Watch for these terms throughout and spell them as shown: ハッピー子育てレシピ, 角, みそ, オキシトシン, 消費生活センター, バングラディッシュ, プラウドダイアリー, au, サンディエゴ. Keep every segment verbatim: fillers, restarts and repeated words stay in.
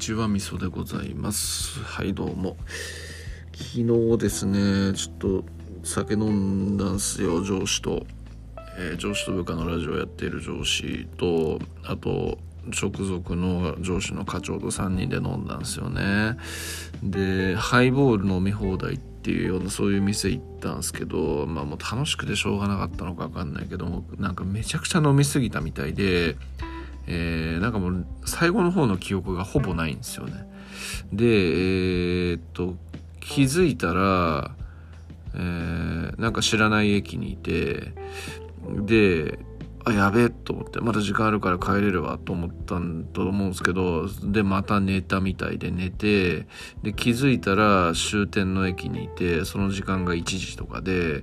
ちは、みそでございます。はいどうも。昨日ですね、ちょっと酒飲んだんすよ、上司と、えー、上司と部下のラジオやっている上司と、あと直属の上司の課長とさんにんで飲んだんすよね。でハイボール飲み放題っていうような、そういう店行ったんですけど、まあもう楽しくてしょうがなかったのか分かんないけども、なんかめちゃくちゃ飲みすぎたみたいで、えー、なんかもう最後の方の記憶がほぼないんですよね。で、えー、っと気づいたら、えー、なんか知らない駅にいて、であやべえと思って、まだ時間あるから帰れるわと思ったんと思うんですけど、でまた寝たみたいで寝て、で気づいたら終点の駅にいて、その時間がいちじとかで、で、え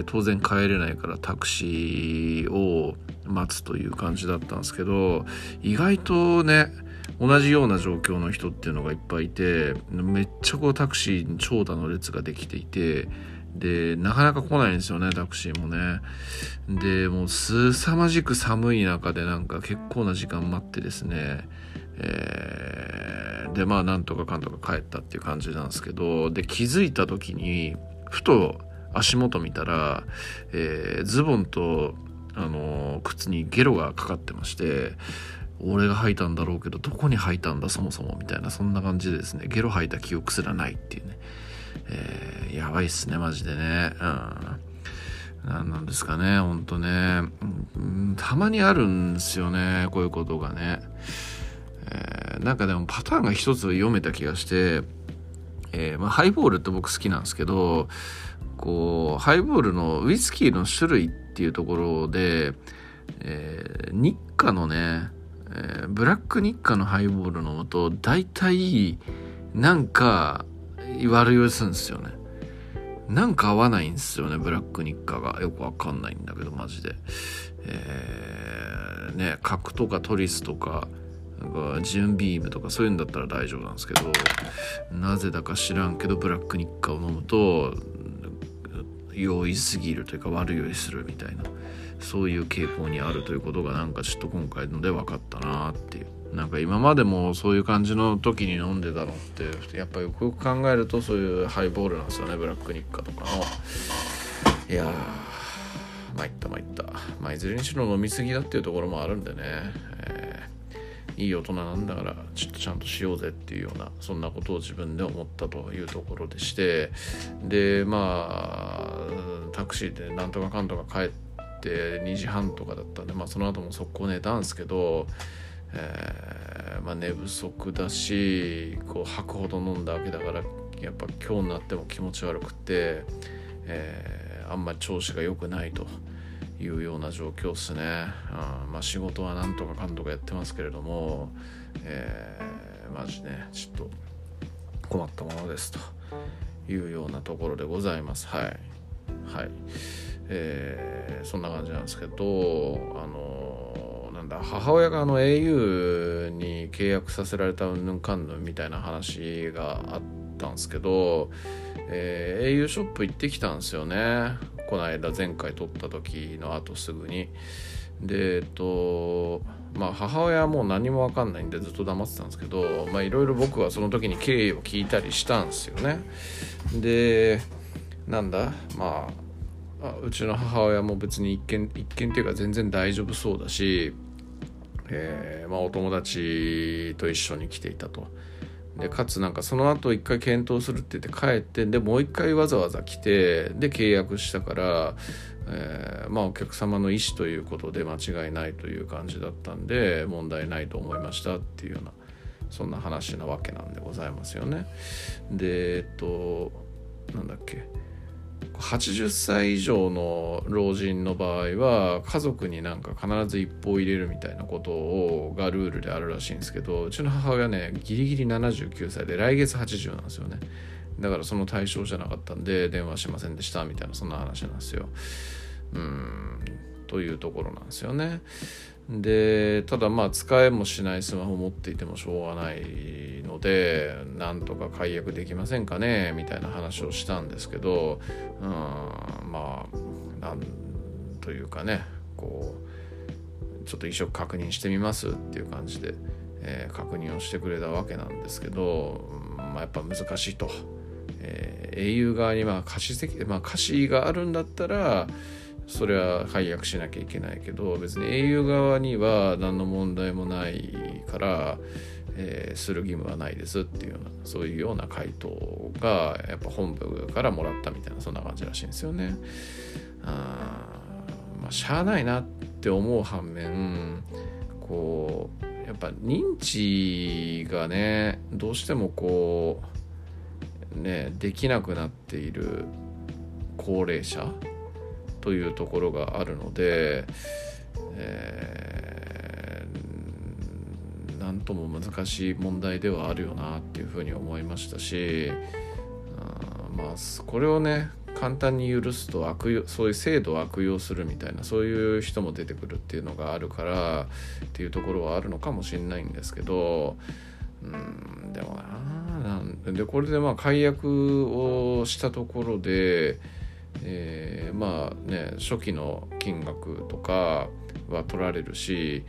ー、当然帰れないからタクシーを待つという感じだったんですけど、意外とね同じような状況の人っていうのがいっぱいいて、めっちゃこうタクシーに長蛇の列ができていて、でなかなか来ないんですよね、タクシーもね。でもうすさまじく寒い中で、なんか結構な時間待ってですね、えー、でまあなんとかかんとか帰ったっていう感じなんですけど、で気づいた時にふと足元見たら、えー、ズボンとあの靴にゲロがかかってまして、俺が吐いたんだろうけどどこに吐いたんだそもそもみたいな、そんな感じでですね、ゲロ吐いた記憶すらないっていうね、えー、やばいっすねマジでね、うん、なんなんですかねほんとね、うん、たまにあるんですよねこういうことがね、えー、なんかでもパターンが一つ読めた気がして、えーまあ、ハイボールって僕好きなんですけど、こうハイボールのウイスキーの種類っていうところで、えー、日課のね、えー、ブラック日課のハイボール飲むと大体なんか悪酔いするんですよね。なんか合わないんですよね、ブラック日課が。よくわかんないんだけどマジで、えー、ね角とかトリスとかジュンビームとかそういうんだったら大丈夫なんですけど、なぜだか知らんけどブラック日課を飲むと酔いすぎるというか悪酔いするみたいな、そういう傾向にあるということが、なんかちょっと今回ので分かったなっていう。なんか今までもそういう感じの時に飲んでたのって、やっぱよくよく考えるとそういうハイボールなんですよね、ブラック日課とかの。いやー参った参った、まあ、いずれにしろ飲み過ぎだっていうところもあるんでね、えー、いい大人なんだからちょっとちゃんとしようぜっていうような、そんなことを自分で思ったというところでして、でまあタクシーでなんとかかんとか帰ってでにじはんとかだったんで、まあ、その後も速攻寝たんですけど、えーまあ、寝不足だしこう吐くほど飲んだわけだから、やっぱ今日になっても気持ち悪くて、えー、あんまり調子が良くないというような状況ですね、うんまあ、仕事はなんとかかんとかやってますけれども、えー、マジねちょっと困ったものですというようなところでございます。はいはいえー、そんな感じなんですけど、あのなんだ母親があの au に契約させられたうんぬんかんぬんみたいな話があったんですけど、えー、au ショップ行ってきたんですよね、この間前回撮った時のあとすぐに。でえっとまあ母親はもう何も分かんないんでずっと黙ってたんですけど、まあいろいろ僕はその時に経緯を聞いたりしたんですよね。でなんだまあうちの母親も別に一見一見というか全然大丈夫そうだし、えーまあ、お友達と一緒に来ていたと。でかつなんかその後一回検討するって言って帰って、でもう一回わざわざ来てで契約したから、えーまあ、お客様の意思ということで間違いないという感じだったんで問題ないと思いましたっていうような、そんな話なわけなんでございますよね。でえっとなんだっけはちじゅっさい以上の老人の場合は家族になんか必ず一報入れるみたいなことをがルールであるらしいんですけど、うちの母親ねギリギリななじゅうきゅうさいで来月はちじゅうなんですよね。だからその対象じゃなかったんで電話しませんでしたみたいな、そんな話なんですよ。うーんというところなんですよね。でただまあ使えもしないスマホ持っていてもしょうがないのでなんとか解約できませんかねみたいな話をしたんですけど、うーんまあなんというかねこうちょっと一応確認してみますっていう感じで、えー、確認をしてくれたわけなんですけど、まあ、やっぱ難しいと、えー、au 側にまあ貸し責、まあ、貸しがあるんだったらそれは解約しなきゃいけないけど、別に au 側には何の問題もないから、えー、する義務はないですっていうような、そういうような回答がやっぱ本部からもらったみたいな、そんな感じらしいんですよね。あー、まあ、しゃあないなって思う反面、こうやっぱ認知がね、どうしてもこうねできなくなっている高齢者というところがあるので、えー、なんとも難しい問題ではあるよなっていうふうに思いましたし、あ、まあこれをね簡単に許すと悪用、そういう制度を悪用するみたいな、そういう人も出てくるっていうのがあるからっていうところはあるのかもしれないんですけど、うーん、でもなー、でこれでまあ解約をしたところで、えー、まあね初期の金額とかは取られるし、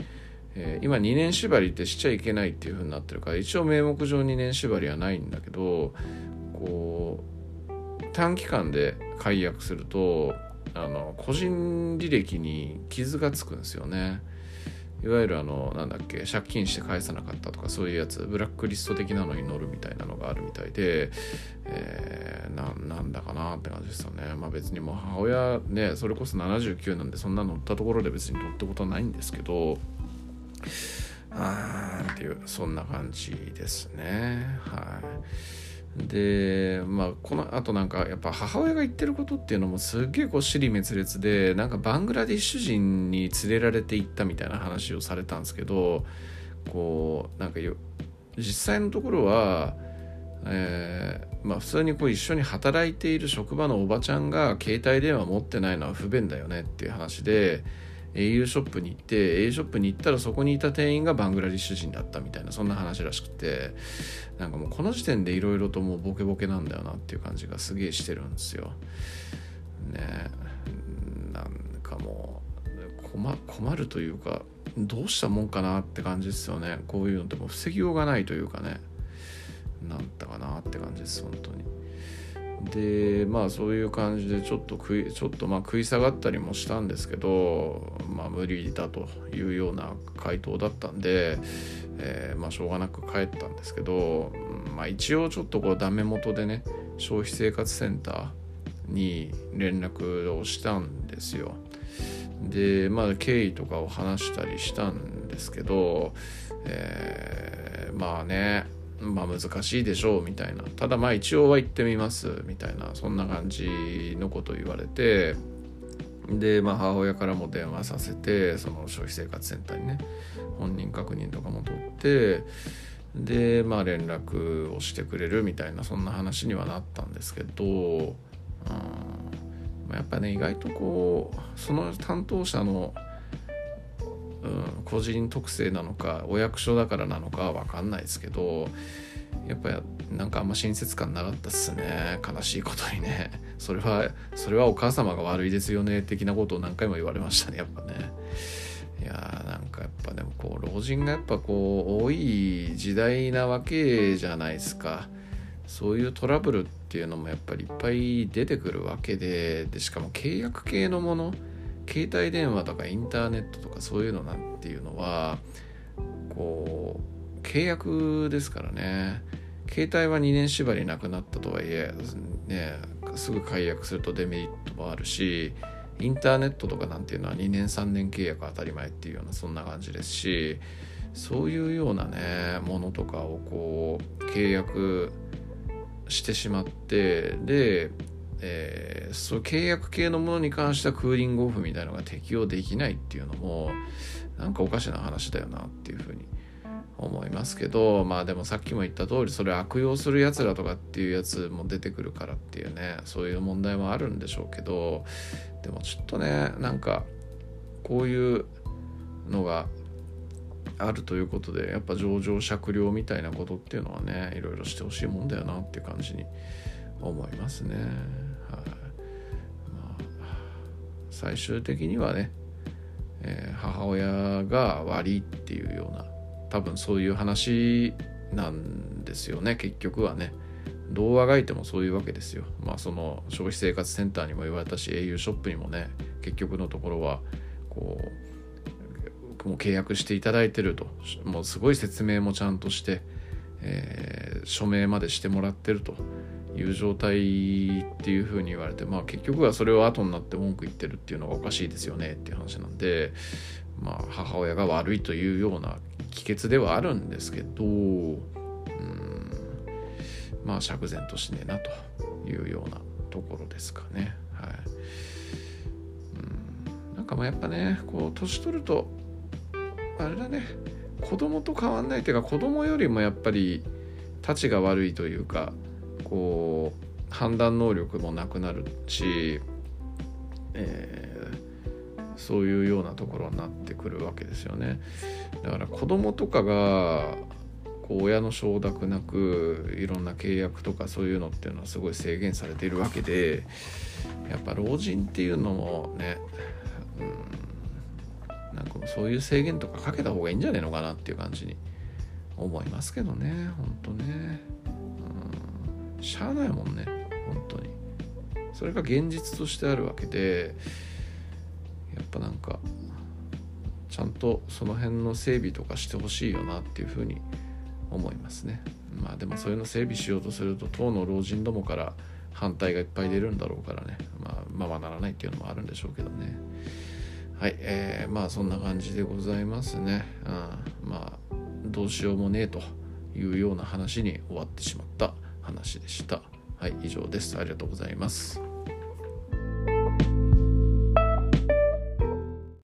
えー、今にねん縛りってしちゃいけないっていう風になってるから、一応名目上にねん縛りはないんだけど、こう短期間で解約すると、あの個人履歴に傷がつくんですよね。いわゆるあのなんだっけ借金して返さなかったとか、そういうやつ、ブラックリスト的なのに乗るみたいなのがあるみたいで、えー、な, なんだかなって感じですよね。まあ別にもう母親ね、それこそななじゅうきゅうなんで、そんな乗ったところで別に乗ったことはないんですけど、あーっていう、そんな感じですね。はい。でまあ、このあとなんかやっぱ母親が言ってることっていうのもすっげえこう尻滅裂で、なんかバングラディッシュ人に連れられて行ったみたいな話をされたんですけど、こうなんかよ実際のところは、えーまあ、普通にこう一緒に働いている職場のおばちゃんが携帯電話持ってないのは不便だよねっていう話で、au ショップに行って au ショップに行ったらそこにいた店員がバングラディッシュ人だったみたいな、そんな話らしくて、なんかもうこの時点でいろいろともうボケボケなんだよなっていう感じがすげえしてるんですよね。なんかもう 困, 困るというか、どうしたもんかなって感じですよね。こういうのってもう防ぎようがないというかね、なんだかなって感じです本当に。でまあそういう感じでちょっと食いちょっとまあ食い下がったりもしたんですけど、まあ無理だというような回答だったんで、えー、まあしょうがなく帰ったんですけど、まあ一応ちょっとこうダメ元でね、消費生活センターに連絡をしたんですよ。でまあ経緯とかを話したりしたんですけど、えー、まあねまあ難しいでしょうみたいな、ただまあ一応は行ってみますみたいな、そんな感じのことを言われて、でまあ母親からも電話させて、その消費生活センターにね本人確認とかも取って、でまあ連絡をしてくれるみたいな、そんな話にはなったんですけど、うんやっぱね意外とこうその担当者のうん、個人特性なのかお役所だからなのかは分かんないですけど、やっぱなんかあんま親切感なかったっすね、悲しいことにね。それはそれはお母様が悪いですよね的なことを何回も言われましたね、やっぱね。いやーなんかやっぱでもこう老人がやっぱこう多い時代なわけじゃないですか。そういうトラブルっていうのもやっぱりいっぱい出てくるわけで、でしかも契約系のもの、携帯電話とかインターネットとかそういうのなんていうのはこう契約ですからね。携帯はにねん縛りなくなったとはいえ、ね、すぐ解約するとデメリットもあるし、インターネットとかなんていうのはにねんさんねん契約当たり前っていうような、そんな感じですし、そういうようなねものとかをこう契約してしまって、でえー、そう契約系のものに関してはクーリングオフみたいなのが適用できないっていうのもなんかおかしな話だよなっていうふうに思いますけど、まあでもさっきも言った通り、それ悪用するやつらとかっていうやつも出てくるからっていうね、そういう問題もあるんでしょうけど、でもちょっとねなんかこういうのがあるということで、やっぱ情状酌量みたいなことっていうのはねいろいろしてほしいもんだよなっていう感じに思いますね。はい、まあ、最終的にはね、えー、母親が悪いっていうような多分そういう話なんですよね、結局はね。どうあがいてもそういうわけですよ。まあその消費生活センターにも言われたし、auショップにもね、結局のところはこうもう契約していただいてると、もうすごい説明もちゃんとして、えー、署名までしてもらってるという状態っていうふうに言われて、まあ結局はそれを後になって文句言ってるっていうのがおかしいですよねっていう話なんで、まあ母親が悪いというような帰結ではあるんですけど、まあ釈然としねえなというようなところですかね。はい、うん、なんかもうやっぱね、こう年取るとあれだね、子供と変わんないというか、子供よりもやっぱりたちが悪いというか、こう判断能力もなくなるし、えー、そういうようなところになってくるわけですよね。だから子供とかが親の承諾なくいろんな契約とかそういうのっていうのはすごい制限されているわけで、やっぱ老人っていうのもね、うん、なんかそういう制限とかかけた方がいいんじゃないのかなっていう感じに思いますけどね、本当ね、うん、しゃあないもんね、本当に。それが現実としてあるわけで、やっぱなんかちゃんとその辺の整備とかしてほしいよなっていうふうに思いますね。まあでもそういうの整備しようとすると当の老人どもから反対がいっぱい出るんだろうからね、まあ、ままならないっていうのもあるんでしょうけどね。はい、えー、まあそんな感じでございますね。うん、まあどうしようもねえというような話に終わってしまった話でした。はい、以上です。ありがとうございます。